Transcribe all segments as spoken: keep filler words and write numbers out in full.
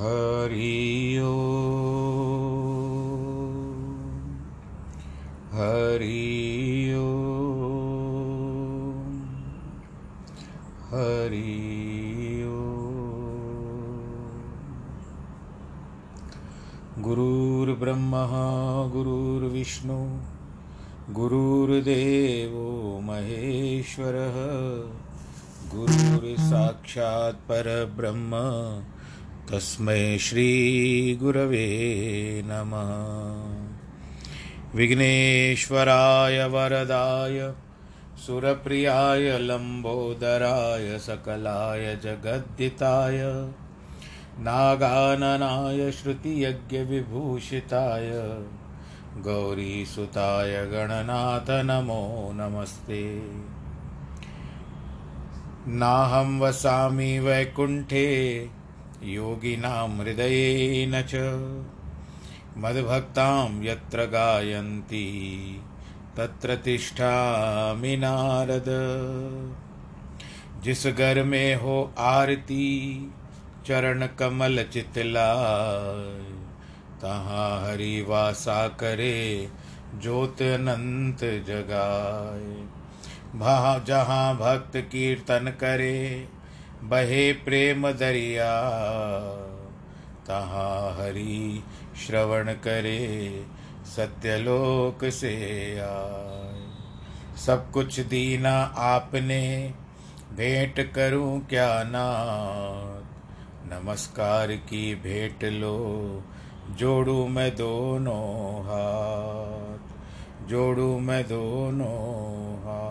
हरि ओम हरि ओम हरि ओम। गुरुर्ब्रह्मा गुरुर्विष्णु गुरुर्देवो महेश्वरः गुरुर्साक्षात् परब्रह्म तस्मै श्री गुरवे नमः। विघ्नेश्वराय वरदाय सुरप्रियाय लंबोदराय सकलाय जगद्दिताय नागाननाय श्रुतियज्ञ विभूषिताय गौरीसुताय गणनाथ नमो नमस्ते। नाहं वसामि वैकुंठे योगिनां हृदयेन च मद्भक्तां यत्र गायन्ति तत्र तिष्ठामि नारद। जिस घर में हो आरती चरण कमल चितलाय तहाँ हरि वासा करे ज्योत अनंत जगाए। भा जहाँ भक्त कीर्तन करे बहे प्रेम दरिया तहाँ हरि श्रवण करे सत्यलोक से आए। सब कुछ दीना आपने भेंट करूं क्या नाथ नमस्कार की भेंट लो जोड़ू मैं दोनों हाथ जोड़ू मैं दोनों हाथ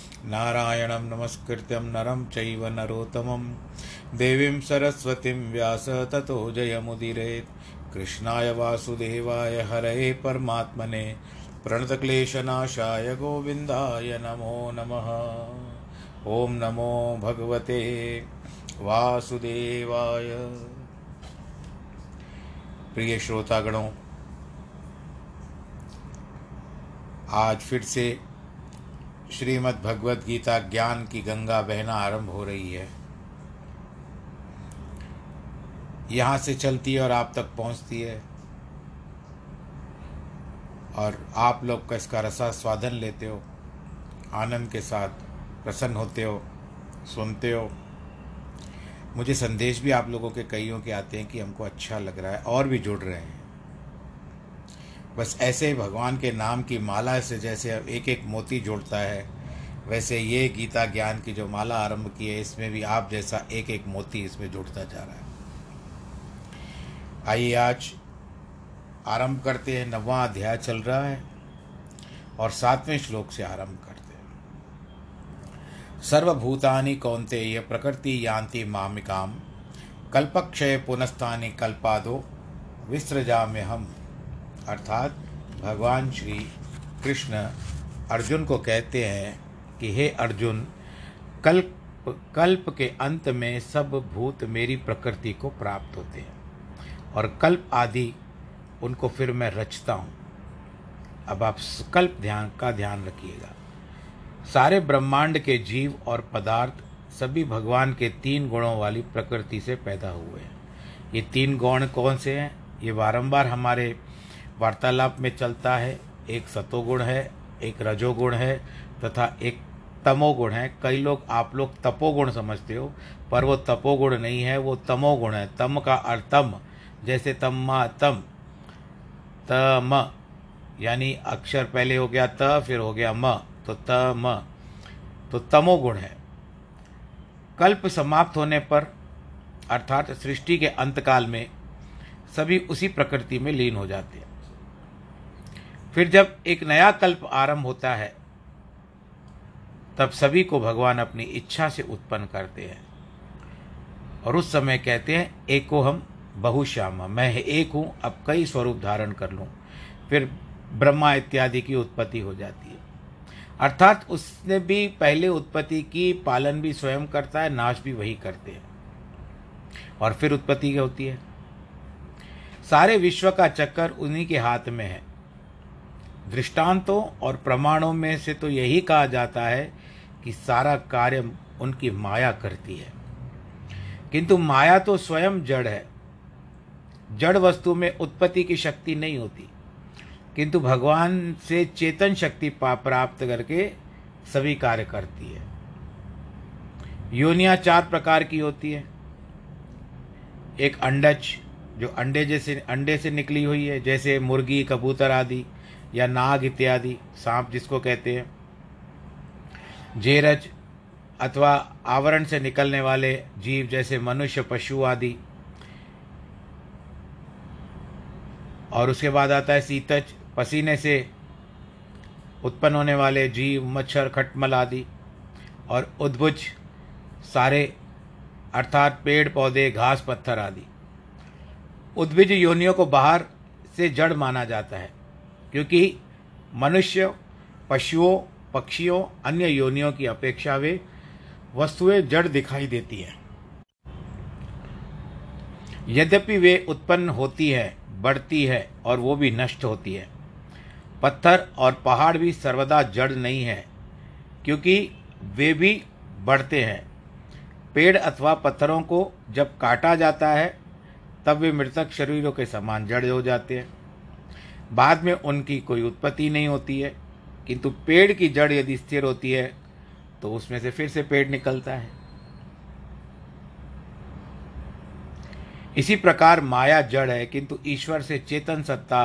नारायणं नमस्कृत्यं नरं चैव नरोत्तमं देवीं सरस्वतीं व्यास ततो जयमुदीरयेत्। कृष्णाय वासुदेवाय हरये परमात्मने प्रणतक्लेशनाशाय गोविन्दाय नमो नमः। ॐ नमो भगवते वासुदेवाय। प्रिय श्रोतागणों, आज फिर से श्रीमद् भगवद गीता ज्ञान की गंगा बहना आरंभ हो रही है। यहाँ से चलती है और आप तक पहुँचती है और आप लोग का इसका रसास्वादन लेते हो, आनंद के साथ प्रसन्न होते हो, सुनते हो। मुझे संदेश भी आप लोगों के कईयों के आते हैं कि हमको अच्छा लग रहा है और भी जुड़ रहे हैं। बस ऐसे ही भगवान के नाम की माला से जैसे अब एक एक मोती जोड़ता है, वैसे ये गीता ज्ञान की जो माला आरंभ की है इसमें भी आप जैसा एक एक मोती इसमें जोड़ता जा रहा है। आइए आज आरंभ करते हैं। नववां अध्याय चल रहा है और सातवें श्लोक से आरंभ करते हैं। सर्वभूतानि कौन्तेय प्रकृति यान्ति मामिकां कल्पक्षये पुनस्तानि कल्पादो विसृजाम्यहम्। अर्थात भगवान श्री कृष्ण अर्जुन को कहते हैं कि हे अर्जुन, कल्प कल्प के अंत में सब भूत मेरी प्रकृति को प्राप्त होते हैं और कल्प आदि उनको फिर मैं रचता हूँ। अब आप कल्प ध्यान का ध्यान रखिएगा। सारे ब्रह्मांड के जीव और पदार्थ सभी भगवान के तीन गुणों वाली प्रकृति से पैदा हुए हैं। ये तीन गुण कौन से हैं? ये बारंबार हमारे वार्तालाप में चलता है। एक सतोगुण है, एक रजोगुण है तथा एक तमोगुण है। कई लोग आप लोग तपोगुण समझते हो, पर वो तपोगुण नहीं है, वो तमोगुण है। तम का अर्थ तम, जैसे तम तम तम यानी अक्षर पहले हो गया त, फिर हो गया म, तो त म, तो तमोगुण है। कल्प समाप्त होने पर अर्थात सृष्टि के अंतकाल में सभी उसी प्रकृति में लीन हो जाते हैं। फिर जब एक नया कल्प आरंभ होता है तब सभी को भगवान अपनी इच्छा से उत्पन्न करते हैं और उस समय कहते हैं एको हम बहुश्याम, मैं एक हूँ, अब कई स्वरूप धारण कर लूँ। फिर ब्रह्मा इत्यादि की उत्पत्ति हो जाती है, अर्थात उसने भी पहले उत्पत्ति की, पालन भी स्वयं करता है, नाश भी वही करते हैं और फिर उत्पत्ति होती है। सारे विश्व का चक्कर उन्हीं के हाथ में है। दृष्टांतों और प्रमाणों में से तो यही कहा जाता है कि सारा कार्य उनकी माया करती है, किंतु माया तो स्वयं जड़ है। जड़ वस्तु में उत्पत्ति की शक्ति नहीं होती, किंतु भगवान से चेतन शक्ति प्राप्त करके सभी कार्य करती है। योनियाँ चार प्रकार की होती है। एक अंडज, जो अंडे जैसे अंडे से निकली हुई है, जैसे मुर्गी, कबूतर आदि, या नाग इत्यादि, सांप जिसको कहते हैं। जेरज अथवा आवरण से निकलने वाले जीव जैसे मनुष्य, पशु आदि। और उसके बाद आता है सीतज, पसीने से उत्पन्न होने वाले जीव, मच्छर, खटमल आदि। और उद्भुज, सारे अर्थात पेड़ पौधे, घास पत्थर आदि। उद्भिज योनियों को बाहर से जड़ माना जाता है, क्योंकि मनुष्य, पशुओं, पक्षियों, अन्य योनियों की अपेक्षा वे वस्तुएं जड़ दिखाई देती हैं। यद्यपि वे उत्पन्न होती हैं, बढ़ती है और वो भी नष्ट होती है। पत्थर और पहाड़ भी सर्वदा जड़ नहीं है, क्योंकि वे भी बढ़ते हैं। पेड़ अथवा पत्थरों को जब काटा जाता है तब वे मृतक शरीरों के समान जड़ हो जाते हैं, बाद में उनकी कोई उत्पत्ति नहीं होती है। किंतु पेड़ की जड़ यदि स्थिर होती है तो उसमें से फिर से पेड़ निकलता है। इसी प्रकार माया जड़ है, किंतु ईश्वर से चेतन सत्ता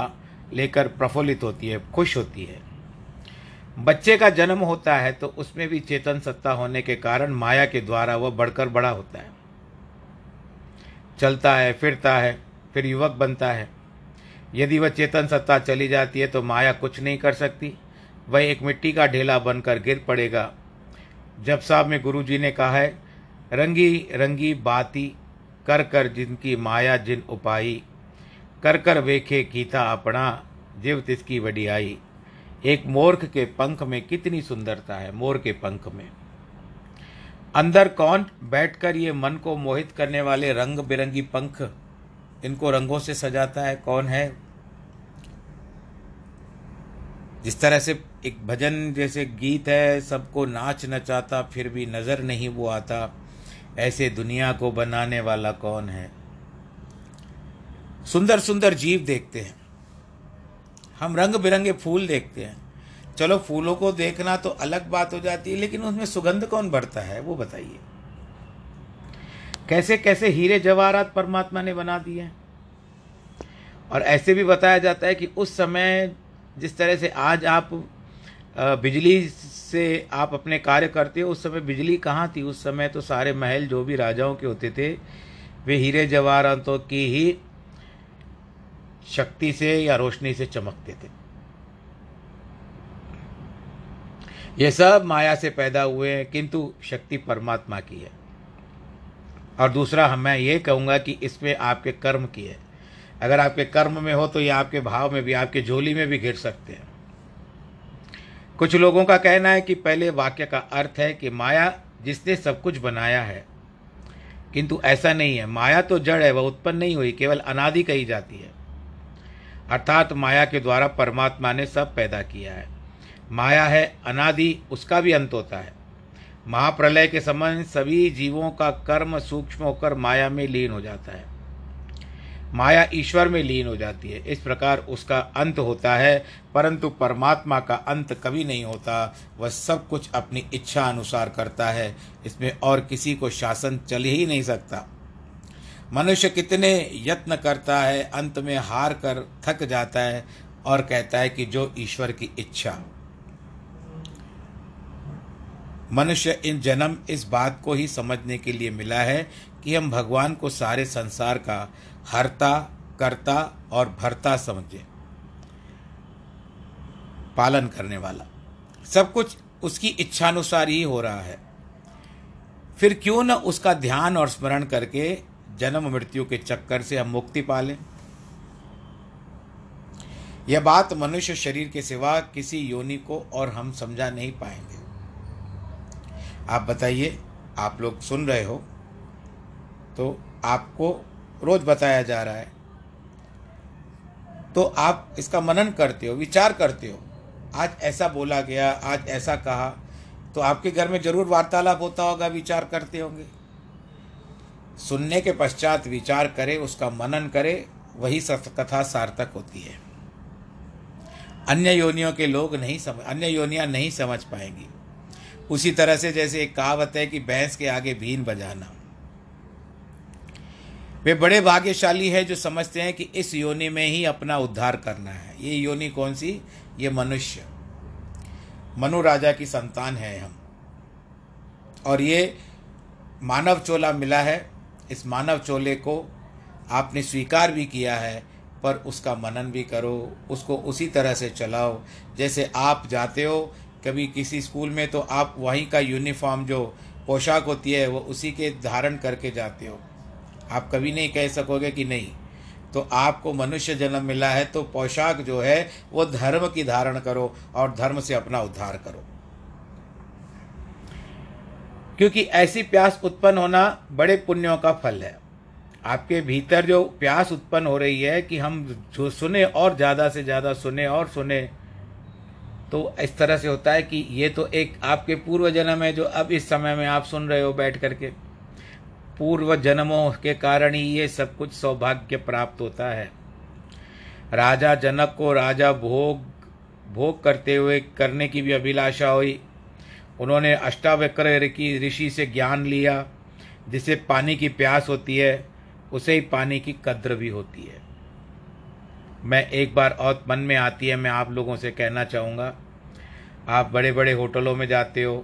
लेकर प्रफुल्लित होती है, खुश होती है। बच्चे का जन्म होता है तो उसमें भी चेतन सत्ता होने के कारण माया के द्वारा वह बढ़कर बड़ा होता है, चलता है, फिरता है, फिर युवक बनता है। यदि वह चेतन सत्ता चली जाती है तो माया कुछ नहीं कर सकती, वह एक मिट्टी का ढेला बनकर गिर पड़ेगा। जब साहब में गुरुजी ने कहा है, रंगी रंगी बाती कर कर जिनकी माया जिन उपाई, कर कर वेखे कीता अपना जीव तिसकी वडियाई। एक मोर्ख के पंख में कितनी सुंदरता है, मोर के पंख में। अंदर कौन बैठकर ये मन को मोहित करने वाले रंग बिरंगी पंख, इनको रंगों से सजाता है, कौन है? जिस तरह से एक भजन जैसे गीत है, सबको नाच नचाता फिर भी नजर नहीं वो आता, ऐसे दुनिया को बनाने वाला कौन है? सुंदर सुंदर जीव देखते हैं हम, रंग बिरंगे फूल देखते हैं। चलो फूलों को देखना तो अलग बात हो जाती है, लेकिन उसमें सुगंध कौन भरता है वो बताइए। कैसे कैसे हीरे जवाहरात परमात्मा ने बना दिए हैं। और ऐसे भी बताया जाता है कि उस समय जिस तरह से आज आप बिजली से आप अपने कार्य करते हो, उस समय बिजली कहाँ थी? उस समय तो सारे महल जो भी राजाओं के होते थे वे हीरे जवाहरातों की ही शक्ति से या रोशनी से चमकते थे। ये सब माया से पैदा हुए हैं, किंतु शक्ति परमात्मा की है। और दूसरा, मैं ये कहूँगा कि इसमें आपके कर्म की है। अगर आपके कर्म में हो तो ये आपके भाव में भी, आपके झोली में भी घिर सकते हैं। कुछ लोगों का कहना है कि पहले वाक्य का अर्थ है कि माया जिसने सब कुछ बनाया है, किंतु ऐसा नहीं है। माया तो जड़ है, वह उत्पन्न नहीं हुई, केवल अनादि कही जाती है। अर्थात माया के द्वारा परमात्मा ने सब पैदा किया है। माया है अनादि, उसका भी अंत होता है। महाप्रलय के समय सभी जीवों का कर्म सूक्ष्म होकर माया में लीन हो जाता है, माया ईश्वर में लीन हो जाती है। इस प्रकार उसका अंत होता है, परंतु परमात्मा का अंत कभी नहीं होता। वह सब कुछ अपनी इच्छा अनुसार करता है, इसमें और किसी को शासन चल ही नहीं सकता। मनुष्य कितने यत्न करता है, अंत में हार कर थक जाता है और कहता है कि जो ईश्वर की इच्छा। मनुष्य इन जन्म इस बात को ही समझने के लिए मिला है कि हम भगवान को सारे संसार का हर्ता, कर्ता और भर्ता समझें, पालन करने वाला। सब कुछ उसकी इच्छानुसार ही हो रहा है, फिर क्यों न उसका ध्यान और स्मरण करके जन्म मृत्यु के चक्कर से हम मुक्ति पा लें। यह बात मनुष्य शरीर के सिवा किसी योनि को और हम समझा नहीं पाएंगे। आप बताइए, आप लोग सुन रहे हो तो आपको रोज बताया जा रहा है, तो आप इसका मनन करते हो, विचार करते हो। आज ऐसा बोला गया, आज ऐसा कहा, तो आपके घर में जरूर वार्तालाप होता होगा, विचार करते होंगे। सुनने के पश्चात विचार करें, उसका मनन करें, वही कथा सार्थक होती है। अन्य योनियों के लोग नहीं समझ अन्य योनियां नहीं समझ पाएंगी। उसी तरह से जैसे एक कहावत है कि भैंस के आगे बीन बजाना। वे बड़े भाग्यशाली है जो समझते हैं कि इस योनि में ही अपना उद्धार करना है। ये योनि कौन सी? ये मनुष्य, मनु राजा की संतान है हम, और ये मानव चोला मिला है। इस मानव चोले को आपने स्वीकार भी किया है, पर उसका मनन भी करो, उसको उसी तरह से चलाओ। जैसे आप जाते हो कभी किसी स्कूल में, तो आप वहीं का यूनिफॉर्म जो पोशाक होती है वो उसी के धारण करके जाते हो। आप कभी नहीं कह सकोगे कि नहीं। तो आपको मनुष्य जन्म मिला है, तो पोशाक जो है वो धर्म की धारण करो और धर्म से अपना उद्धार करो, क्योंकि ऐसी प्यास उत्पन्न होना बड़े पुण्यों का फल है। आपके भीतर जो प्यास उत्पन्न हो रही है कि हम जो सुने और ज़्यादा से ज़्यादा सुने और सुने, तो इस तरह से होता है कि ये तो एक आपके पूर्व जन्म है जो अब इस समय में आप सुन रहे हो बैठ करके। पूर्व जन्मों के कारण ही ये सब कुछ सौभाग्य प्राप्त होता है। राजा जनक को राजा भोग भोग करते हुए करने की भी अभिलाषा हुई। उन्होंने अष्टावक्र की ऋषि से ज्ञान लिया। जिसे पानी की प्यास होती है उसे ही पानी की कद्र भी होती है। मैं एक बार और मन में आती है, मैं आप लोगों से कहना चाहूँगा, आप बड़े बड़े होटलों में जाते हो,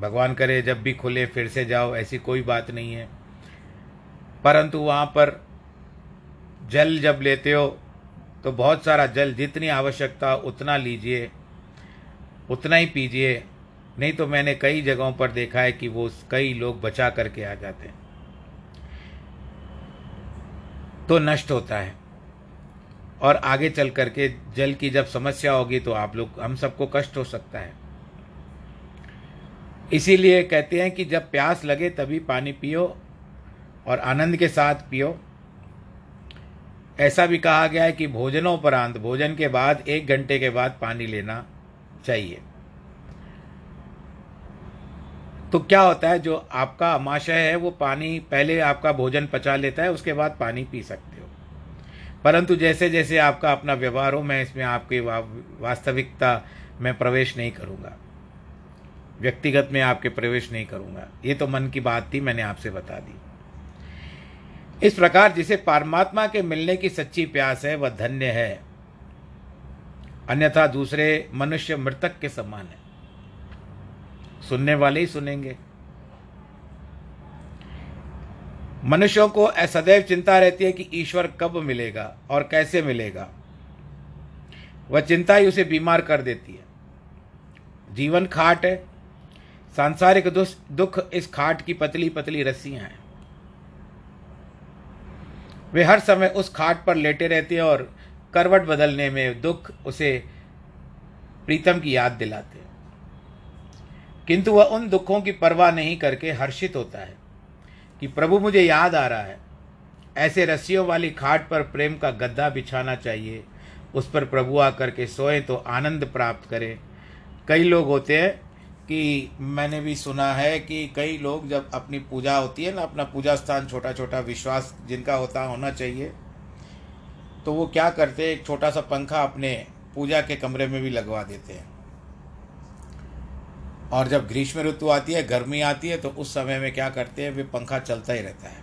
भगवान करे जब भी खुले फिर से जाओ, ऐसी कोई बात नहीं है, परंतु वहाँ पर जल जब लेते हो तो बहुत सारा जल, जितनी आवश्यकता उतना लीजिए, उतना ही पीजिए। नहीं तो मैंने कई जगहों पर देखा है कि वो कई लोग बचा करके आ जाते हैं, तो नष्ट होता है। और आगे चल करके जल की जब समस्या होगी तो आप लोग, हम सबको कष्ट हो सकता है। इसीलिए कहते हैं कि जब प्यास लगे तभी पानी पियो और आनंद के साथ पियो। ऐसा भी कहा गया है कि भोजनोपरांत, भोजन के बाद एक घंटे के बाद पानी लेना चाहिए। तो क्या होता है, जो आपका आमाशय है वो पानी, पहले आपका भोजन पचा लेता है, उसके बाद पानी पी सकते हो। परंतु जैसे जैसे आपका अपना व्यवहार हो, मैं इसमें आपकी वा, वास्तविकता में प्रवेश नहीं करूँगा, व्यक्तिगत में आपके प्रवेश नहीं करूँगा। ये तो मन की बात थी, मैंने आपसे बता दी। इस प्रकार जिसे परमात्मा के मिलने की सच्ची प्यास है वह धन्य है, अन्यथा दूसरे मनुष्य मृतक के समान है। सुनने वाले ही सुनेंगे। मनुष्यों को सदैव चिंता रहती है कि ईश्वर कब मिलेगा और कैसे मिलेगा। वह चिंता ही उसे बीमार कर देती है। जीवन खाट है, सांसारिक दुख इस खाट की पतली पतली रस्सियां हैं। वे हर समय उस खाट पर लेटे रहते हैं और करवट बदलने में दुख उसे प्रीतम की याद दिलाते हैं, किंतु वह उन दुखों की परवाह नहीं करके हर्षित होता है कि प्रभु मुझे याद आ रहा है। ऐसे रस्सियों वाली खाट पर प्रेम का गद्दा बिछाना चाहिए, उस पर प्रभु आकर के सोए तो आनंद प्राप्त करें। कई लोग होते हैं कि मैंने भी सुना है कि कई लोग जब अपनी पूजा होती है ना, अपना पूजा स्थान छोटा छोटा, विश्वास जिनका होता होना चाहिए, तो वो क्या करते हैं, एक छोटा सा पंखा अपने पूजा के कमरे में भी लगवा देते हैं। और जब ग्रीष्म ऋतु आती है, गर्मी आती है, तो उस समय में क्या करते हैं, वे पंखा चलता ही रहता है।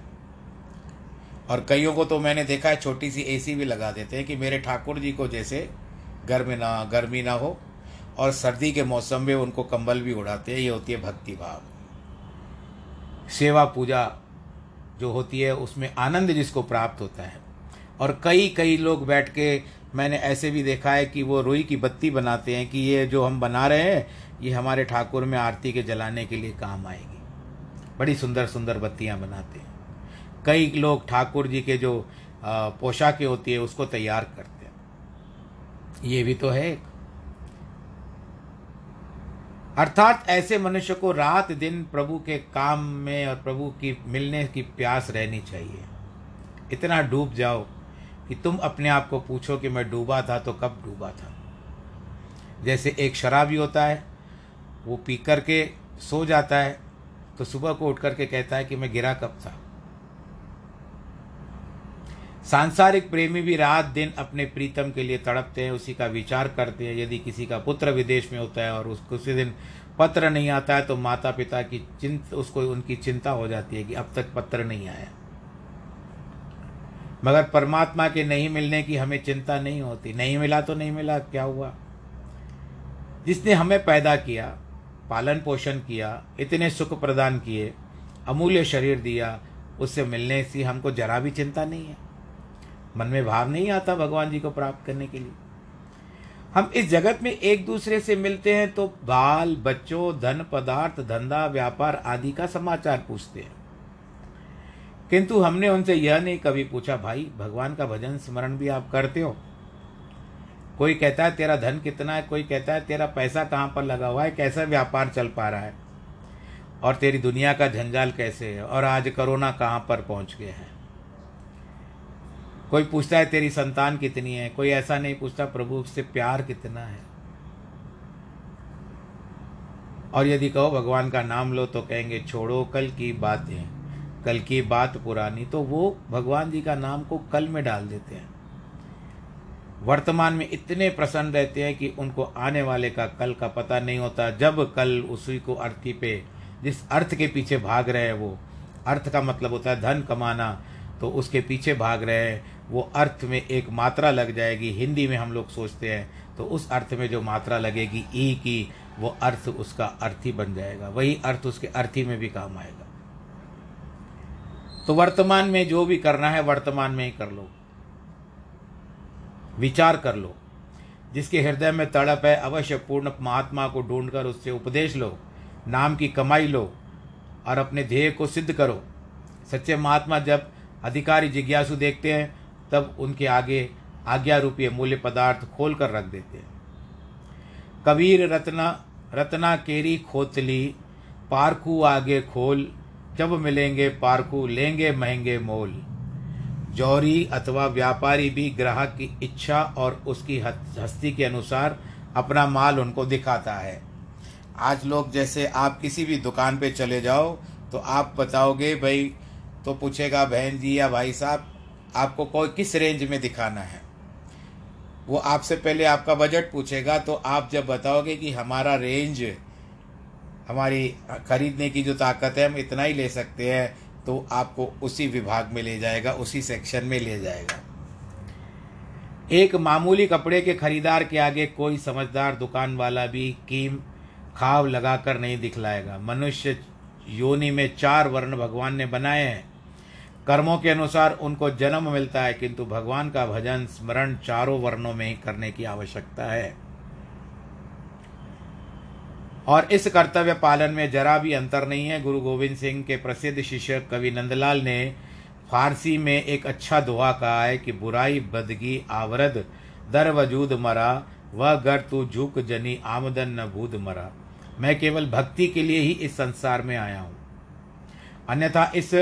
और कईयों को तो मैंने देखा है छोटी सी एसी भी लगा देते हैं कि मेरे ठाकुर जी को जैसे गर्मी ना गर्मी ना हो, और सर्दी के मौसम में उनको कंबल भी उड़ाते हैं। ये होती है भक्ति भाव। सेवा पूजा जो होती है उसमें आनंद जिसको प्राप्त होता है। और कई कई लोग बैठ के मैंने ऐसे भी देखा है कि वो रुई की बत्ती बनाते हैं कि ये जो हम बना रहे हैं ये हमारे ठाकुर में आरती के जलाने के लिए काम आएगी। बड़ी सुंदर सुंदर बत्तियां बनाते हैं। कई लोग ठाकुर जी के जो पोशाकें होती है उसको तैयार करते हैं। ये भी तो है। अर्थात ऐसे मनुष्य को रात दिन प्रभु के काम में और प्रभु की मिलने की प्यास रहनी चाहिए। इतना डूब जाओ कि तुम अपने आप को पूछो कि मैं डूबा था तो कब डूबा था। जैसे एक शराबी होता है, वो पी कर के सो जाता है तो सुबह को उठ कर के कहता है कि मैं गिरा कब था। सांसारिक प्रेमी भी रात दिन अपने प्रीतम के लिए तड़पते हैं, उसी का विचार करते हैं। यदि किसी का पुत्र विदेश में होता है और उसको उसी दिन पत्र नहीं आता है तो माता पिता की चिंता उसको उनकी चिंता हो जाती है कि अब तक पत्र नहीं आया। मगर परमात्मा के नहीं मिलने की हमें चिंता नहीं होती। नहीं मिला तो नहीं मिला, क्या हुआ। जिसने हमें पैदा किया, पालन पोषण किया, इतने सुख प्रदान किए, अमूल्य शरीर दिया, उससे मिलने से हमको जरा भी चिंता नहीं है। मन में भाव नहीं आता भगवान जी को प्राप्त करने के लिए। हम इस जगत में एक दूसरे से मिलते हैं तो बाल बच्चों, धन पदार्थ, धंधा, व्यापार आदि का समाचार पूछते हैं, किंतु हमने उनसे यह नहीं कभी पूछा, भाई भगवान का भजन स्मरण भी आप करते हो। कोई कहता है तेरा धन कितना है, कोई कहता है तेरा पैसा कहाँ पर लगा हुआ है, कैसा व्यापार चल पा रहा है, और तेरी दुनिया का जंजाल कैसे है, और आज कोरोना कहाँ पर पहुँच गए हैं। कोई पूछता है तेरी संतान कितनी है, कोई ऐसा नहीं पूछता प्रभु से प्यार कितना है। और यदि कहो भगवान का नाम लो तो कहेंगे छोड़ो कल की बातें, कल की बात पुरानी, तो वो भगवान जी का नाम को कल में डाल देते हैं। वर्तमान में इतने प्रसन्न रहते हैं कि उनको आने वाले का कल का पता नहीं होता। जब कल उसी को अर्थी पे जिस अर्थ के पीछे भाग रहे हैं, वो अर्थ का मतलब होता है धन कमाना, तो उसके पीछे भाग रहे हैं, वो अर्थ में एक मात्रा लग जाएगी। हिंदी में हम लोग सोचते हैं तो उस अर्थ में जो मात्रा लगेगी ई की, वो अर्थ उसका अर्थी बन जाएगा, वही अर्थ उसके अर्थी में भी काम आएगा। तो वर्तमान में जो भी करना है वर्तमान में ही कर लो, विचार कर लो। जिसके हृदय में तड़प है अवश्य पूर्ण महात्मा को ढूंढकर उससे उपदेश लो, नाम की कमाई लो और अपने ध्येय को सिद्ध करो। सच्चे महात्मा जब अधिकारी जिज्ञासु देखते हैं तब उनके आगे आज्ञा रूपी अमूल्य पदार्थ खोल कर रख देते हैं। कबीर रत्ना रत्ना केरी खोतली पारखू आगे खोल, जब मिलेंगे पारखू लेंगे महंगे मोल। जौहरी अथवा व्यापारी भी ग्राहक की इच्छा और उसकी हस्ती के अनुसार अपना माल उनको दिखाता है। आज लोग जैसे आप किसी भी दुकान पे चले जाओ तो आप बताओगे भाई, तो पूछेगा बहन जी या भाई साहब आपको कोई किस रेंज में दिखाना है। वो आपसे पहले आपका बजट पूछेगा, तो आप जब बताओगे कि हमारा रेंज, हमारी खरीदने की जो ताकत है हम इतना ही ले सकते हैं, तो आपको उसी विभाग में ले जाएगा, उसी सेक्शन में ले जाएगा। एक मामूली कपड़े के खरीदार के आगे कोई समझदार दुकान वाला भी कीम खाव लगाकर नहीं दिखलाएगा। मनुष्य योनि में चार वर्ण भगवान ने बनाए हैं, कर्मों के अनुसार उनको जन्म मिलता है, किंतु भगवान का भजन स्मरण चारों वर्णों में ही करने की आवश्यकता है। और इस कर्तव्य पालन में जरा भी अंतर नहीं है। गुरु गोविंद सिंह के प्रसिद्ध शिष्य कवि नंदलाल ने फारसी में एक अच्छा दोहा कहा है कि बुराई बदगी आवरद दर वजूद मरा, वह गर तू झुक जनी आमदन न भूद मरा। मैं केवल भक्ति के लिए ही इस संसार में आया हूँ, अन्यथा इस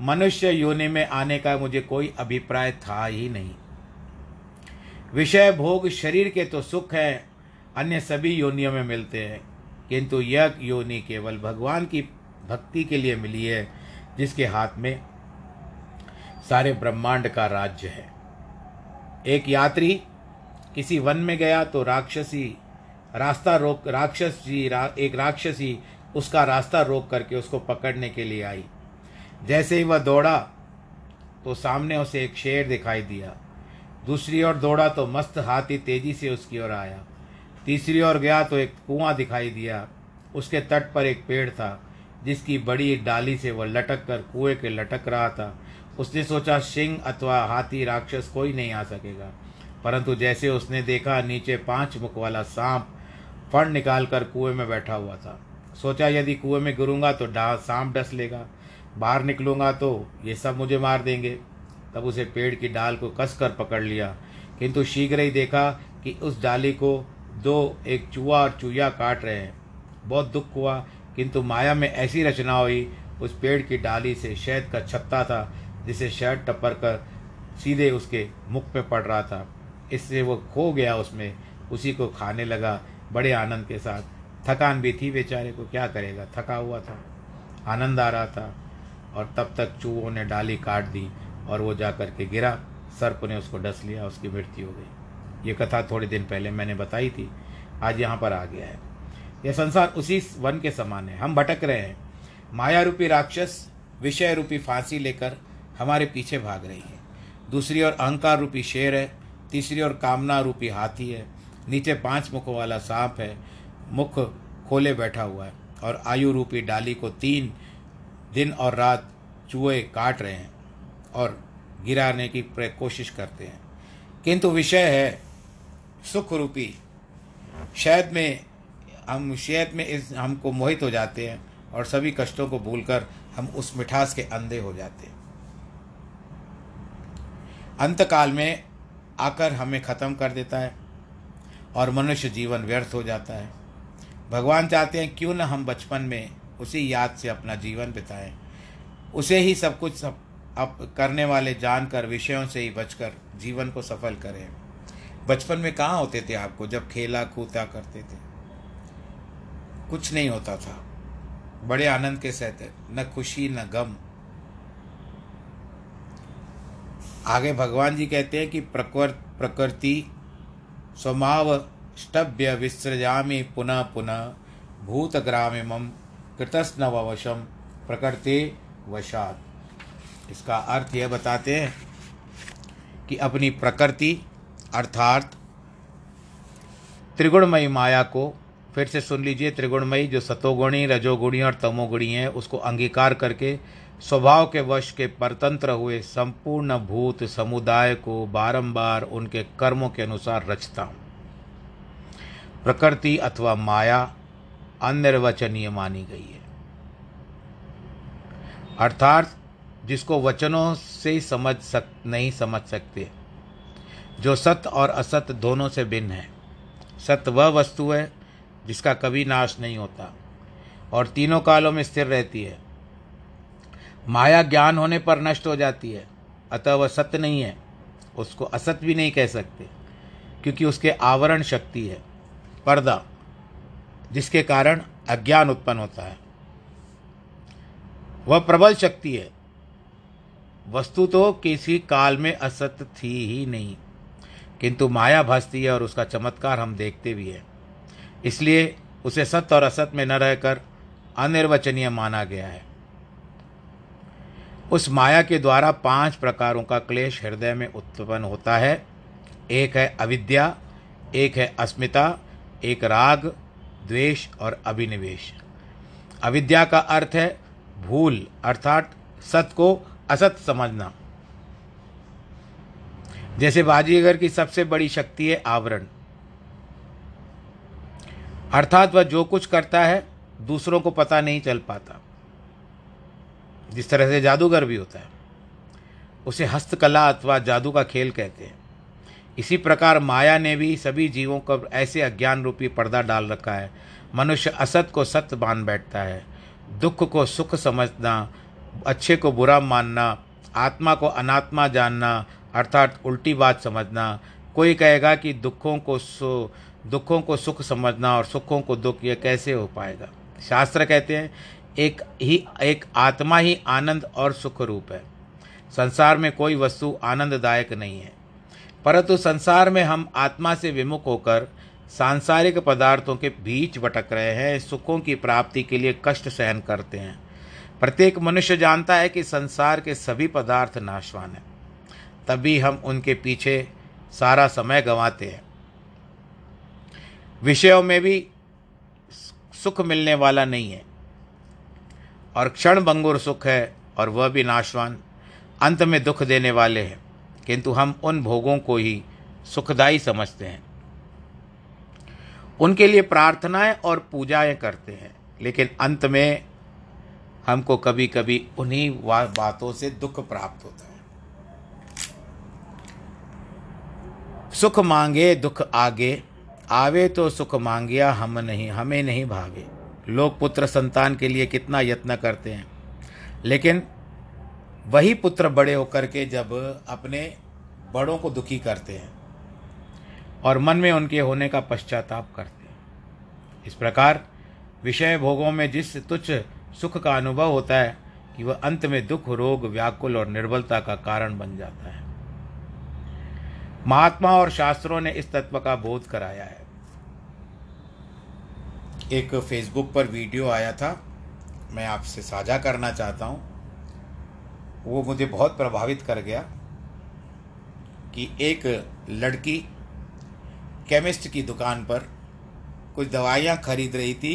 मनुष्य योनि में आने का मुझे कोई अभिप्राय था ही नहीं। विषय भोग शरीर के तो सुख हैं, अन्य सभी योनियों में मिलते हैं, किंतु यह योनि केवल भगवान की भक्ति के लिए मिली है, जिसके हाथ में सारे ब्रह्मांड का राज्य है। एक यात्री किसी वन में गया तो राक्षसी रास्ता रोक राक्षस जी रा, एक राक्षसी उसका रास्ता रोक करके उसको पकड़ने के लिए आई। जैसे ही वह दौड़ा तो सामने उसे एक शेर दिखाई दिया। दूसरी ओर दौड़ा तो मस्त हाथी तेजी से उसकी ओर आया। तीसरी ओर गया तो एक कुआं दिखाई दिया। उसके तट पर एक पेड़ था जिसकी बड़ी डाली से वह लटक कर कुएं के लटक रहा था। उसने सोचा सिंह अथवा हाथी राक्षस कोई नहीं आ सकेगा, परंतु जैसे उसने देखा नीचे पांच मुख वाला सांप फण निकाल कर कुएँ में बैठा हुआ था। सोचा यदि कुएं में गिरूंगा तो डा सांप डस लेगा, बाहर निकलूंगा तो ये सब मुझे मार देंगे। तब उसे पेड़ की डाल को कसकर पकड़ लिया, किंतु शीघ्र ही देखा कि उस डाली को दो एक चूहा और चूहिया काट रहे हैं। बहुत दुख हुआ, किंतु माया में ऐसी रचना हुई। उस पेड़ की डाली से शहद का छत्ता था जिसे शहद टपर कर सीधे उसके मुख पे पड़ रहा था। इससे वो खो गया उसमें, उसी को खाने लगा बड़े आनंद के साथ। थकान भी थी, बेचारे को क्या करेगा, थका हुआ था, आनंद आ रहा था। और तब तक चूहों ने डाली काट दी और वो जा कर के गिरा, सर्प ने उसको डस लिया, उसकी मृत्यु हो गई। ये कथा थोड़े दिन पहले मैंने बताई थी, आज यहाँ पर आ गया है। यह संसार उसी वन के समान है, हम भटक रहे हैं। माया रूपी राक्षस विषय रूपी फांसी लेकर हमारे पीछे भाग रही है। दूसरी ओर अहंकार रूपी शेर है, तीसरी ओर कामना रूपी हाथी है, नीचे पांच मुखों वाला सांप है, मुख खोले बैठा हुआ है, और आयु रूपी डाली को तीन दिन और रात चूहे काट रहे हैं और गिराने की कोशिश करते हैं। किंतु विषय है सुख रूपी शहद में, हम शहद में इस हमको मोहित हो जाते हैं और सभी कष्टों को भूलकर हम उस मिठास के अंधे हो जाते हैं। अंतकाल में आकर हमें ख़त्म कर देता है और मनुष्य जीवन व्यर्थ हो जाता है। भगवान चाहते हैं क्यों न हम बचपन में उसी याद से अपना जीवन बिताएं, उसे ही सब कुछ सब आप करने वाले जानकर विषयों से ही बचकर जीवन को सफल करें। बचपन में कहाँ होते थे आपको, जब खेला कूदा करते थे कुछ नहीं होता था, बड़े आनंद के साथ, न खुशी न गम। आगे भगवान जी कहते हैं कि प्रकृति स्वभाव ष्टभ्य विसृजामि पुनः पुनः भूतग्रामिमं कृतस्नववशं प्रकृते वशात्। इसका अर्थ यह बताते हैं कि अपनी प्रकृति अर्थात त्रिगुणमयी माया को, फिर से सुन लीजिए, त्रिगुणमयी जो सतोगुणी रजोगुणी और तमोगुणी है, उसको अंगीकार करके स्वभाव के वश के परतंत्र हुए संपूर्ण भूत समुदाय को बारंबार उनके कर्मों के अनुसार रचता हूँ। प्रकृति अथवा माया अनिर्वचनीय मानी गई है, अर्थात जिसको वचनों से समझ सक नहीं समझ सकते, जो सत्य और असत दोनों से भिन्न है। सत्य वह वस्तु है जिसका कभी नाश नहीं होता और तीनों कालों में स्थिर रहती है। माया ज्ञान होने पर नष्ट हो जाती है, अतः वह सत्य नहीं है। उसको असत भी नहीं कह सकते क्योंकि उसके आवरण शक्ति है, पर्दा, जिसके कारण अज्ञान उत्पन्न होता है। वह प्रबल शक्ति है। वस्तु तो किसी काल में असत थी ही नहीं, किंतु माया भासती है और उसका चमत्कार हम देखते भी हैं। इसलिए उसे सत्य और असत में न रहकर अनिर्वचनीय माना गया है। उस माया के द्वारा पांच प्रकारों का क्लेश हृदय में उत्पन्न होता है। एक है अविद्या, एक है अस्मिता, एक राग द्वेष और अभिनिवेश। अविद्या का अर्थ है भूल, अर्थात सत्य को असत समझना। जैसे बाजीगर की सबसे बड़ी शक्ति है आवरण, अर्थात वह जो कुछ करता है दूसरों को पता नहीं चल पाता, जिस तरह से जादूगर भी होता है। उसे हस्तकला अथवा जादू का खेल कहते हैं। इसी प्रकार माया ने भी सभी जीवों को ऐसे अज्ञान रूपी पर्दा डाल रखा है। मनुष्य असत को सत्य मान बैठता है, दुख को सुख समझना, अच्छे को बुरा मानना, आत्मा को अनात्मा जानना, अर्थात उल्टी बात समझना। कोई कहेगा कि दुखों को सु दुखों को सुख समझना और सुखों को दुख, यह कैसे हो पाएगा। शास्त्र कहते हैं एक ही एक आत्मा ही आनंद और सुख रूप है। संसार में कोई वस्तु आनंददायक नहीं है, परंतु संसार में हम आत्मा से विमुख होकर सांसारिक पदार्थों के बीच भटक रहे हैं, सुखों की प्राप्ति के लिए कष्ट सहन करते हैं। प्रत्येक मनुष्य जानता है कि संसार के सभी पदार्थ नाशवान हैं, तभी हम उनके पीछे सारा समय गंवाते हैं। विषयों में भी सुख मिलने वाला नहीं है और क्षणभंगुर सुख है और वह भी नाशवान, अंत में दुख देने वाले हैं, किंतु हम उन भोगों को ही सुखदायी समझते हैं, उनके लिए प्रार्थनाएं और पूजाएं करते हैं, लेकिन अंत में हमको कभी कभी उन्हीं बातों से दुख प्राप्त होता है। सुख मांगे दुख आगे, आवे तो सुख मांगिया हम नहीं हमें नहीं भावे। लोग पुत्र संतान के लिए कितना यत्न करते हैं, लेकिन वही पुत्र बड़े होकर के जब अपने बड़ों को दुखी करते हैं और मन में उनके होने का पश्चाताप करते हैं। इस प्रकार विषय भोगों में जिस तुच्छ सुख का अनुभव होता है कि वह अंत में दुख, रोग, व्याकुल और निर्बलता का कारण बन जाता है। महात्मा और शास्त्रों ने इस तत्व का बोध कराया है। एक फेसबुक पर वीडियो आया था, मैं आपसे साझा करना चाहता हूँ, वो मुझे बहुत प्रभावित कर गया कि एक लड़की केमिस्ट की दुकान पर कुछ दवाइयाँ खरीद रही थी।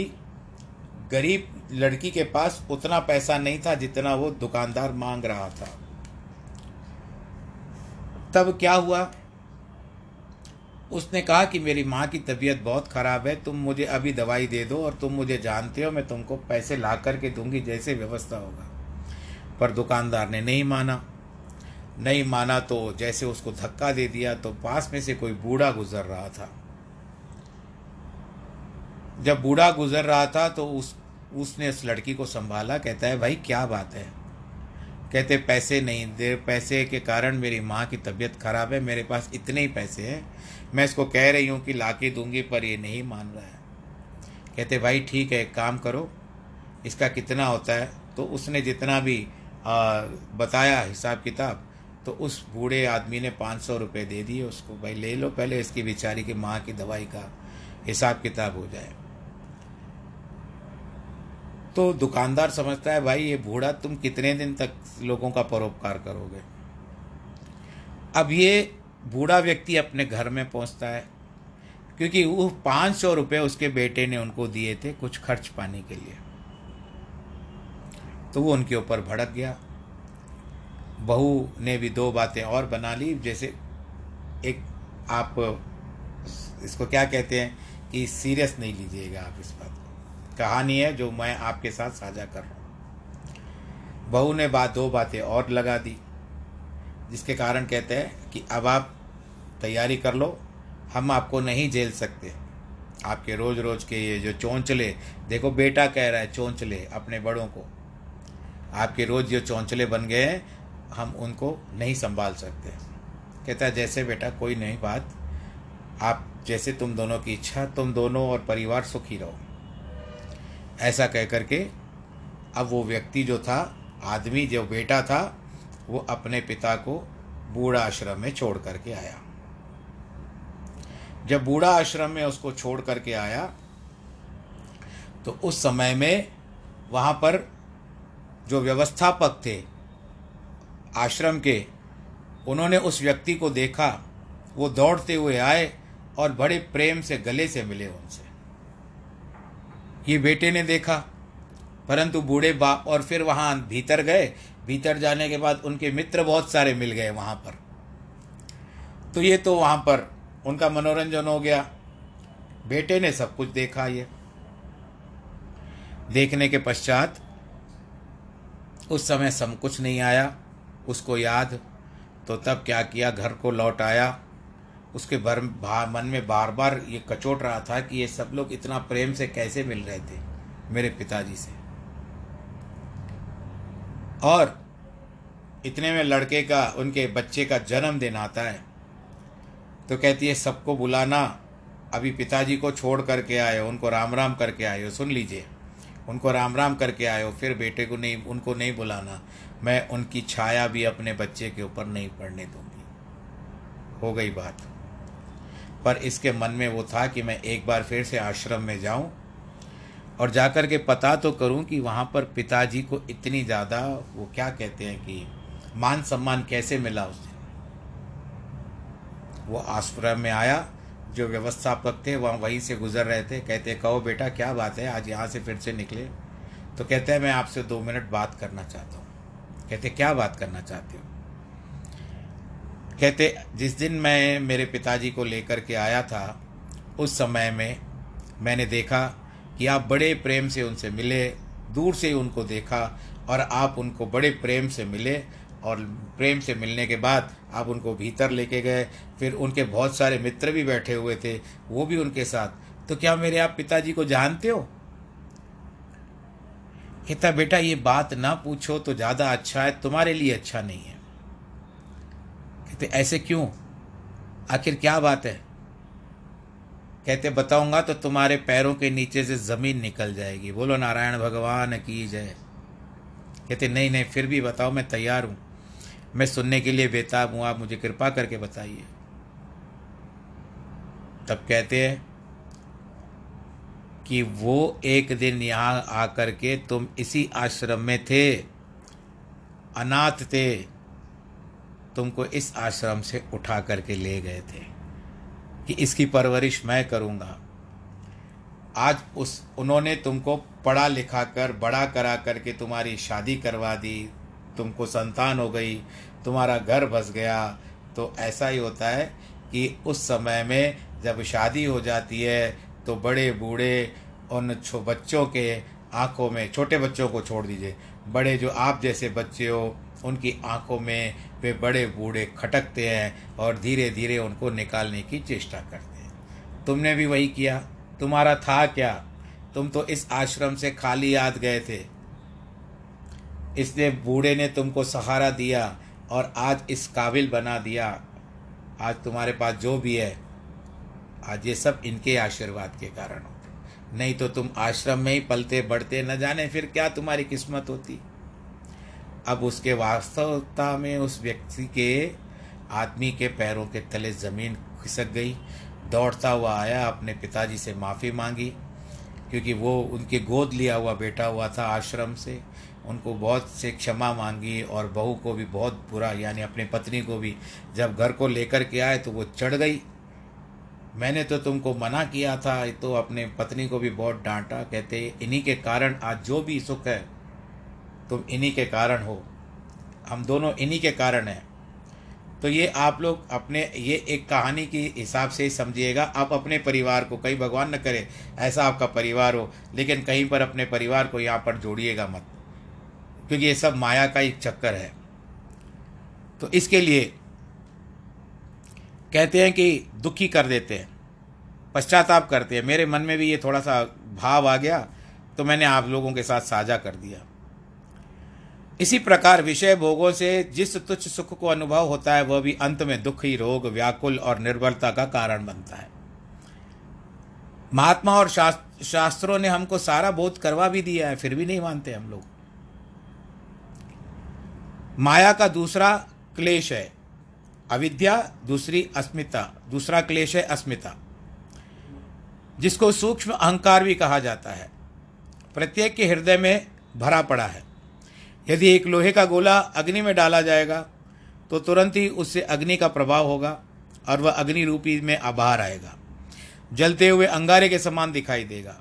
गरीब लड़की के पास उतना पैसा नहीं था जितना वो दुकानदार मांग रहा था। तब क्या हुआ, उसने कहा कि मेरी माँ की तबीयत बहुत ख़राब है, तुम मुझे अभी दवाई दे दो और तुम मुझे जानते हो, मैं तुमको पैसे ला करके दूंगी जैसे व्यवस्था होगा। पर दुकानदार ने नहीं माना, नहीं माना तो जैसे उसको धक्का दे दिया। तो पास में से कोई बूढ़ा गुजर रहा था। जब बूढ़ा गुजर रहा था तो उस उसने उस लड़की को संभाला, कहता है भाई क्या बात है, कहते पैसे नहीं दे, पैसे के कारण मेरी माँ की तबीयत खराब है, मेरे पास इतने ही पैसे हैं, मैं इसको कह रही हूँ कि ला के दूंगी पर ये नहीं मान रहा है। कहते भाई ठीक है, एक काम करो इसका कितना होता है। तो उसने जितना भी आ, बताया हिसाब किताब, तो उस बूढ़े आदमी ने पाँच सौ रुपये दे दिए उसको, भाई ले लो पहले इसकी बेचारी की माँ की दवाई का हिसाब किताब हो जाए। तो दुकानदार समझता है भाई ये बूढ़ा, तुम कितने दिन तक लोगों का परोपकार करोगे। अब ये बूढ़ा व्यक्ति अपने घर में पहुंचता है, क्योंकि वो पाँच सौ रुपये उसके बेटे ने उनको दिए थे कुछ खर्च पाने के लिए। तो वो उनके ऊपर भड़क गया। बहू ने भी दो बातें और बना ली, जैसे एक आप इसको क्या कहते हैं कि सीरियस नहीं लीजिएगा आप इस बात को, कहानी है जो मैं आपके साथ साझा कर रहा हूँ। बहू ने बात दो बातें और लगा दी, जिसके कारण कहते हैं कि अब आप तैयारी कर लो, हम आपको नहीं झेल सकते, आपके रोज़ रोज़ के ये जो चोंचले, देखो बेटा कह रहा है चोंचले अपने बड़ों को, आपके रोज़ जो चोंचले बन गए हैं हम उनको नहीं संभाल सकते। कहता है जैसे बेटा कोई नहीं बात, आप जैसे तुम दोनों की इच्छा, तुम दोनों और परिवार सुखी रहो। ऐसा कह करके अब वो व्यक्ति जो था, आदमी जो बेटा था, वो अपने पिता को बूढ़ा आश्रम में छोड़ करके आया। जब बूढ़ा आश्रम में उसको छोड़ करके आया तो उस समय में वहाँ पर जो व्यवस्थापक थे आश्रम के, उन्होंने उस व्यक्ति को देखा, वो दौड़ते हुए आए और बड़े प्रेम से गले से मिले उनसे। ये बेटे ने देखा, परंतु बूढ़े बाप, और फिर वहाँ भीतर गए, भीतर जाने के बाद उनके मित्र बहुत सारे मिल गए वहाँ पर। तो ये तो वहाँ पर उनका मनोरंजन हो गया, बेटे ने सब कुछ देखा। ये देखने के पश्चात उस समय सब कुछ नहीं आया उसको याद, तो तब क्या किया, घर को लौट आया। उसके भर मन में बार बार ये कचोट रहा था कि ये सब लोग इतना प्रेम से कैसे मिल रहे थे मेरे पिताजी से। और इतने में लड़के का, उनके बच्चे का जन्मदिन आता है, तो कहती है सबको बुलाना, अभी पिताजी को छोड़ करके आए, उनको राम राम करके आए हो, सुन लीजिए, उनको राम राम करके आए हो, फिर बेटे को नहीं, उनको नहीं बुलाना, मैं उनकी छाया भी अपने बच्चे के ऊपर नहीं पड़ने दूँगी। हो गई बात। पर इसके मन में वो था कि मैं एक बार फिर से आश्रम में जाऊं और जाकर के पता तो करूं कि वहां पर पिताजी को इतनी ज़्यादा, वो क्या कहते हैं कि मान सम्मान कैसे मिला उसे। वो आश्रम में आया, जो व्यवस्थापक थे वहाँ वहीं से गुजर रहे थे। कहते कहो बेटा क्या बात है आज यहाँ से फिर से निकले? तो कहते हैं मैं आपसे दो मिनट बात करना चाहता हूँ। कहते क्या बात करना चाहते हो? कहते जिस दिन मैं मेरे पिताजी को लेकर के आया था उस समय में मैंने देखा कि आप बड़े प्रेम से उनसे मिले, दूर से उनको देखा और आप उनको बड़े प्रेम से मिले और प्रेम से मिलने के बाद आप उनको भीतर लेके गए। फिर उनके बहुत सारे मित्र भी बैठे हुए थे वो भी उनके साथ। तो क्या मेरे आप पिताजी को जानते हो? कहता बेटा ये बात ना पूछो तो ज़्यादा अच्छा है, तुम्हारे लिए अच्छा नहीं है। कहते ऐसे क्यों, आखिर क्या बात है? कहते बताऊंगा तो तुम्हारे पैरों के नीचे से ज़मीन निकल जाएगी। बोलो नारायण भगवान की जय। कहते नहीं नहीं फिर भी बताओ, मैं तैयार हूँ, मैं सुनने के लिए बेताब हूँ, आप मुझे कृपा करके बताइए। तब कहते हैं कि वो एक दिन यहाँ आकर के तुम इसी आश्रम में थे, अनाथ थे, तुमको इस आश्रम से उठा करके ले गए थे कि इसकी परवरिश मैं करूँगा। आज उस उन्होंने तुमको पढ़ा लिखा कर बड़ा करा करके तुम्हारी शादी करवा दी, तुमको संतान हो गई, तुम्हारा घर बस गया। तो ऐसा ही होता है कि उस समय में जब शादी हो जाती है तो बड़े बूढ़े उन छो बच्चों के आँखों में, छोटे बच्चों को छोड़ दीजिए, बड़े जो आप जैसे बच्चे हो उनकी आँखों में वे बड़े बूढ़े खटकते हैं और धीरे धीरे उनको निकालने की चेष्टा करते हैं। तुमने भी वही किया, तुम्हारा था क्या? तुम तो इस आश्रम से खाली याद गए थे, इसलिए बूढ़े ने तुमको सहारा दिया और आज इस काबिल बना दिया। आज तुम्हारे पास जो भी है आज ये सब इनके आशीर्वाद के कारण होते, नहीं तो तुम आश्रम में ही पलते बढ़ते न जाने फिर क्या तुम्हारी किस्मत होती। अब उसके वास्तवता में उस व्यक्ति के, आदमी के पैरों के तले ज़मीन खिसक गई। दौड़ता हुआ आया, अपने पिताजी से माफ़ी मांगी क्योंकि वो उनके गोद लिया हुआ बेटा हुआ था आश्रम से। उनको बहुत से क्षमा मांगी और बहू को भी बहुत बुरा, यानी अपने पत्नी को भी। जब घर को लेकर के आए तो वो चढ़ गई, मैंने तो तुमको मना किया था। तो अपने पत्नी को भी बहुत डांटा। कहते इन्हीं के कारण आज जो भी सुख है तुम इन्हीं के कारण हो, हम दोनों इन्हीं के कारण हैं। तो ये आप लोग अपने, ये एक कहानी के हिसाब से ही समझिएगा। आप अपने परिवार को, कहीं भगवान न करे ऐसा आपका परिवार हो, लेकिन कहीं पर अपने परिवार को यहाँ पर जोड़िएगा मत, क्योंकि ये सब माया का एक चक्कर है। तो इसके लिए कहते हैं कि दुखी कर देते हैं, पश्चाताप करते हैं। मेरे मन में भी ये थोड़ा सा भाव आ गया तो मैंने आप लोगों के साथ साझा कर दिया। इसी प्रकार विषय भोगों से जिस तुच्छ सुख को अनुभव होता है वह भी अंत में दुखी, रोग, व्याकुल और निर्बलता का कारण बनता है। महात्मा और शास्त्र, शास्त्रों ने हमको सारा बोध करवा भी दिया है, फिर भी नहीं मानते हम लोग। माया का दूसरा क्लेश है अविद्या, दूसरी अस्मिता, दूसरा क्लेश है अस्मिता, जिसको सूक्ष्म अहंकार भी कहा जाता है। प्रत्येक के हृदय में भरा पड़ा है। यदि एक लोहे का गोला अग्नि में डाला जाएगा तो तुरंत ही उससे अग्नि का प्रभाव होगा और वह अग्नि रूपी में बाहर आएगा, जलते हुए अंगारे के समान दिखाई देगा।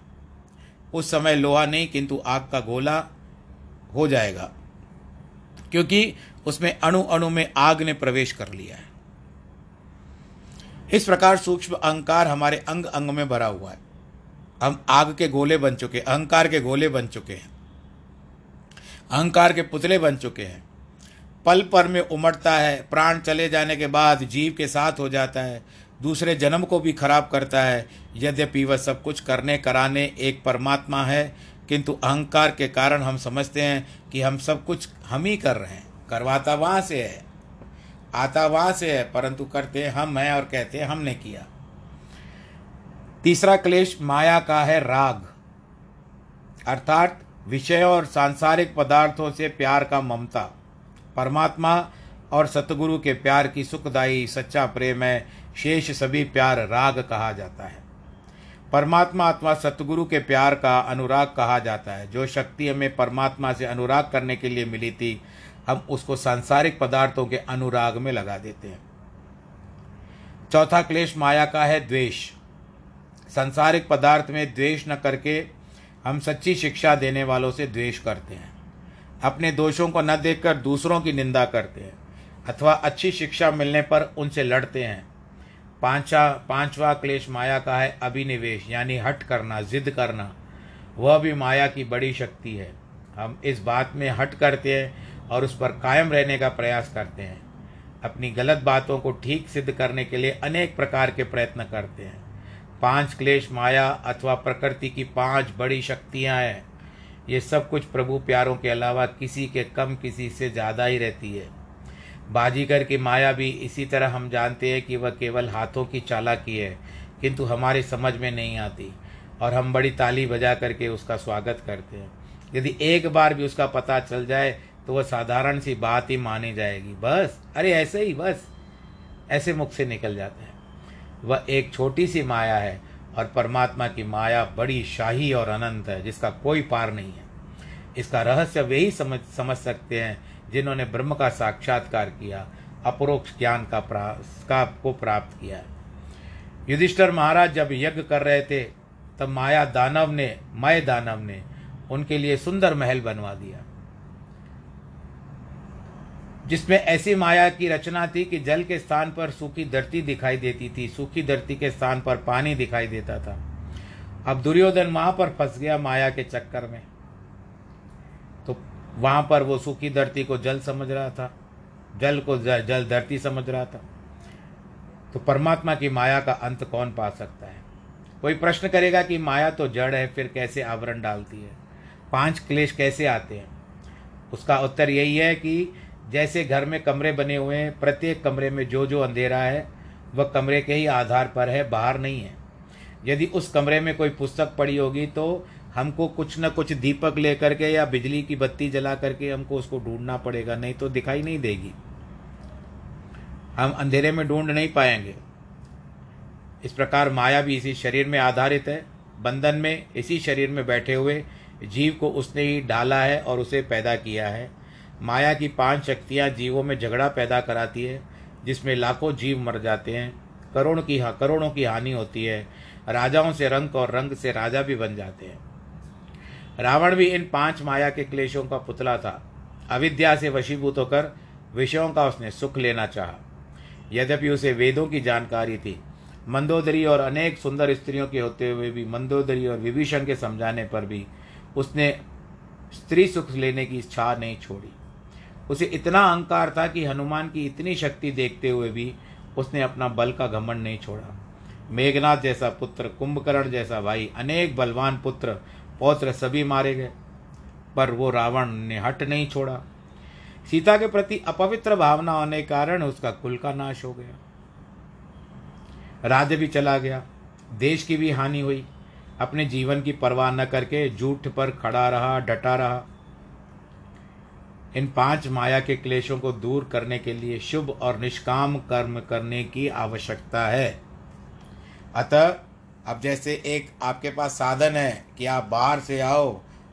उस समय लोहा नहीं किंतु आग का गोला हो जाएगा, क्योंकि उसमें अणु अणु में आग ने प्रवेश कर लिया है। इस प्रकार सूक्ष्म अहंकार हमारे अंग अंग में भरा हुआ है। हम आग के गोले बन चुके, अहंकार के गोले बन चुके हैं, अहंकार के पुतले बन चुके हैं। पल पर में उमड़ता है, प्राण चले जाने के बाद जीव के साथ हो जाता है, दूसरे जन्म को भी खराब करता है। यद्यपि वह सब कुछ करने कराने एक परमात्मा है, किंतु अहंकार के कारण हम समझते हैं कि हम सब कुछ हम ही कर रहे हैं। करवाता वहाँ से है, आता वहाँ से है, परंतु करते हम हैं और कहते हैं हमने किया। तीसरा क्लेश माया का है राग, अर्थात विषय और सांसारिक पदार्थों से प्यार का ममता। परमात्मा और सतगुरु के प्यार की सुखदायी सच्चा प्रेम है, शेष सभी प्यार राग कहा जाता है। परमात्मा अथवा सतगुरु के प्यार का अनुराग कहा जाता है। जो शक्ति हमें परमात्मा से अनुराग करने के लिए मिली थी हम उसको सांसारिक पदार्थों के अनुराग में लगा देते हैं। चौथा क्लेश माया का है द्वेष। सांसारिक पदार्थ में द्वेष न करके हम सच्ची शिक्षा देने वालों से द्वेष करते हैं। अपने दोषों को न देखकर दूसरों की निंदा करते हैं अथवा अच्छी शिक्षा मिलने पर उनसे लड़ते हैं। पांचा पांचवा क्लेश माया का है अभिनिवेश यानी हट करना, जिद करना। वह भी माया की बड़ी शक्ति है। हम इस बात में हट करते हैं और उस पर कायम रहने का प्रयास करते हैं। अपनी गलत बातों को ठीक सिद्ध करने के लिए अनेक प्रकार के प्रयत्न करते हैं। पांच क्लेश माया अथवा प्रकृति की पांच बड़ी शक्तियां हैं। ये सब कुछ प्रभु प्यारों के अलावा किसी के कम किसी से ज़्यादा ही रहती है। बाजीगर की माया भी इसी तरह हम जानते हैं कि वह केवल हाथों की चालाकी है, किंतु हमारी समझ में नहीं आती और हम बड़ी ताली बजा करके उसका स्वागत करते हैं। यदि एक बार भी उसका पता चल जाए तो वह साधारण सी बात ही मानी जाएगी। बस अरे ऐसे ही, बस ऐसे मुख से निकल जाता है। वह एक छोटी सी माया है और परमात्मा की माया बड़ी शाही और अनंत है, जिसका कोई पार नहीं है। इसका रहस्य वे ही समझ समझ सकते हैं जिन्होंने ब्रह्म का साक्षात्कार किया, अपरोक्ष ज्ञान का का को प्राप्त किया। युधिष्ठिर महाराज जब यज्ञ कर रहे थे तब माया दानव ने मय दानव ने उनके लिए सुंदर महल बनवा दिया, जिसमें ऐसी माया की रचना थी कि जल के स्थान पर सूखी धरती दिखाई देती थी, सूखी धरती के स्थान पर पानी दिखाई देता था। अब दुर्योधन वहां पर फंस गया माया के चक्कर में, तो वहां पर वो सूखी धरती को जल समझ रहा था, जल को जल धरती समझ रहा था। तो परमात्मा की माया का अंत कौन पा सकता है? कोई प्रश्न करेगा कि माया तो जड़ है, फिर कैसे आवरण डालती है, पांच क्लेश कैसे आते हैं? उसका उत्तर यही है कि जैसे घर में कमरे बने हुए हैं, प्रत्येक कमरे में जो जो अंधेरा है वह कमरे के ही आधार पर है, बाहर नहीं है। यदि उस कमरे में कोई पुस्तक पड़ी होगी तो हमको कुछ न कुछ दीपक ले करके या बिजली की बत्ती जला करके हमको उसको ढूंढना पड़ेगा, नहीं तो दिखाई नहीं देगी, हम अंधेरे में ढूंढ नहीं पाएंगे। इस प्रकार माया भी इसी शरीर में आधारित है। बंधन में इसी शरीर में बैठे हुए जीव को उसने ही डाला है और उसे पैदा किया है। माया की पांच शक्तियां जीवों में झगड़ा पैदा कराती है, जिसमें लाखों जीव मर जाते हैं, करोड़ों की करोड़ों की हानि होती है, राजाओं से रंक और रंग से राजा भी बन जाते हैं। रावण भी इन पांच माया के क्लेशों का पुतला था। अविद्या से वशीभूत होकर विषयों का उसने सुख लेना चाहा। यद्यपि उसे वेदों की जानकारी थी, मंदोदरी और अनेक सुंदर स्त्रियों के होते हुए भी, मंदोदरी और विभीषण के समझाने पर भी उसने स्त्री सुख लेने की इच्छा नहीं छोड़ी। उसे इतना अहंकार था कि हनुमान की इतनी शक्ति देखते हुए भी उसने अपना बल का घमंड नहीं छोड़ा। मेघनाथ जैसा पुत्र, कुंभकर्ण जैसा भाई, अनेक बलवान पुत्र पौत्र सभी मारे गए, पर वो रावण ने हट नहीं छोड़ा। सीता के प्रति अपवित्र भावना होने के कारण उसका कुल का नाश हो गया, राज्य भी चला गया, देश की भी हानि हुई। अपने जीवन की परवाह न करके झूठ पर खड़ा रहा, डटा रहा। इन पांच माया के क्लेशों को दूर करने के लिए शुभ और निष्काम कर्म करने की आवश्यकता है। अतः अब जैसे एक आपके पास साधन है कि आप बाहर से आओ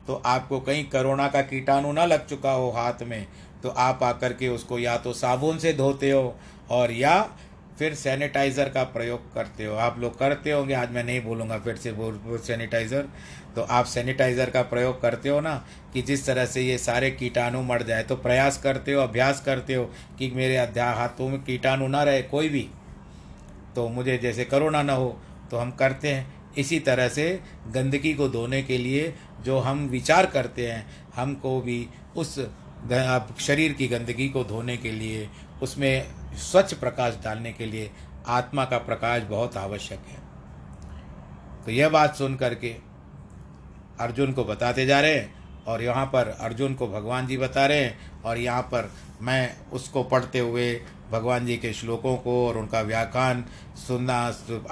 तो आपको कहीं कोरोना का कीटाणु ना लग चुका हो हाथ में, तो आप आकर के उसको या तो साबुन से धोते हो और या फिर सैनिटाइज़र का प्रयोग करते हो। आप लोग करते होंगे, आज मैं नहीं बोलूँगा फिर से बोल सैनिटाइज़र, तो आप सैनिटाइज़र का प्रयोग करते हो ना, कि जिस तरह से ये सारे कीटाणु मर जाए। तो प्रयास करते हो, अभ्यास करते हो कि मेरे हाथों में कीटाणु ना रहे कोई भी, तो मुझे जैसे कोरोना ना हो, तो हम करते हैं। इसी तरह से गंदगी को धोने के लिए जो हम विचार करते हैं, हमको भी उस शरीर की गंदगी को धोने के लिए, उसमें स्वच्छ प्रकाश डालने के लिए आत्मा का प्रकाश बहुत आवश्यक है। तो यह बात सुन करके अर्जुन को बताते जा रहे हैं, और यहाँ पर अर्जुन को भगवान जी बता रहे हैं, और यहाँ पर मैं उसको पढ़ते हुए भगवान जी के श्लोकों को और उनका व्याख्यान सुनना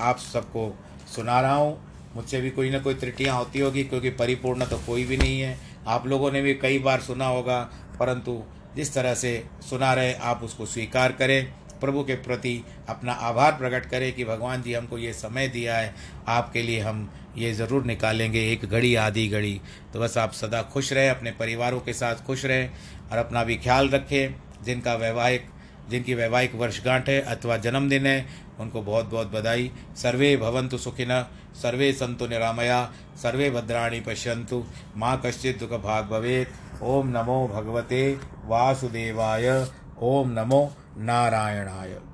आप सबको सुना रहा हूँ। मुझसे भी कोई ना कोई त्रुटियाँ होती होगी, क्योंकि परिपूर्ण तो कोई भी नहीं है। आप लोगों ने भी कई बार सुना होगा, परंतु जिस तरह से सुना रहे आप उसको स्वीकार करें, प्रभु के प्रति अपना आभार प्रकट करें कि भगवान जी हमको ये समय दिया है, आपके लिए हम ये ज़रूर निकालेंगे एक घड़ी आधी घड़ी। तो बस आप सदा खुश रहें, अपने परिवारों के साथ खुश रहें और अपना भी ख्याल रखें। जिनका वैवाहिक जिनकी वैवाहिक वर्षगांठ है अथवा जन्मदिन है, उनको बहुत बहुत बधाई। सर्वे भवन्तु सुखिनः, सर्वे सन्तु निरामया, सर्वे भद्राणि पश्यन्तु, माँ कश्चित् दुःखभाग् भवेत्। ओम नमो भगवते वासुदेवाय, ओम नमो नारायणाय।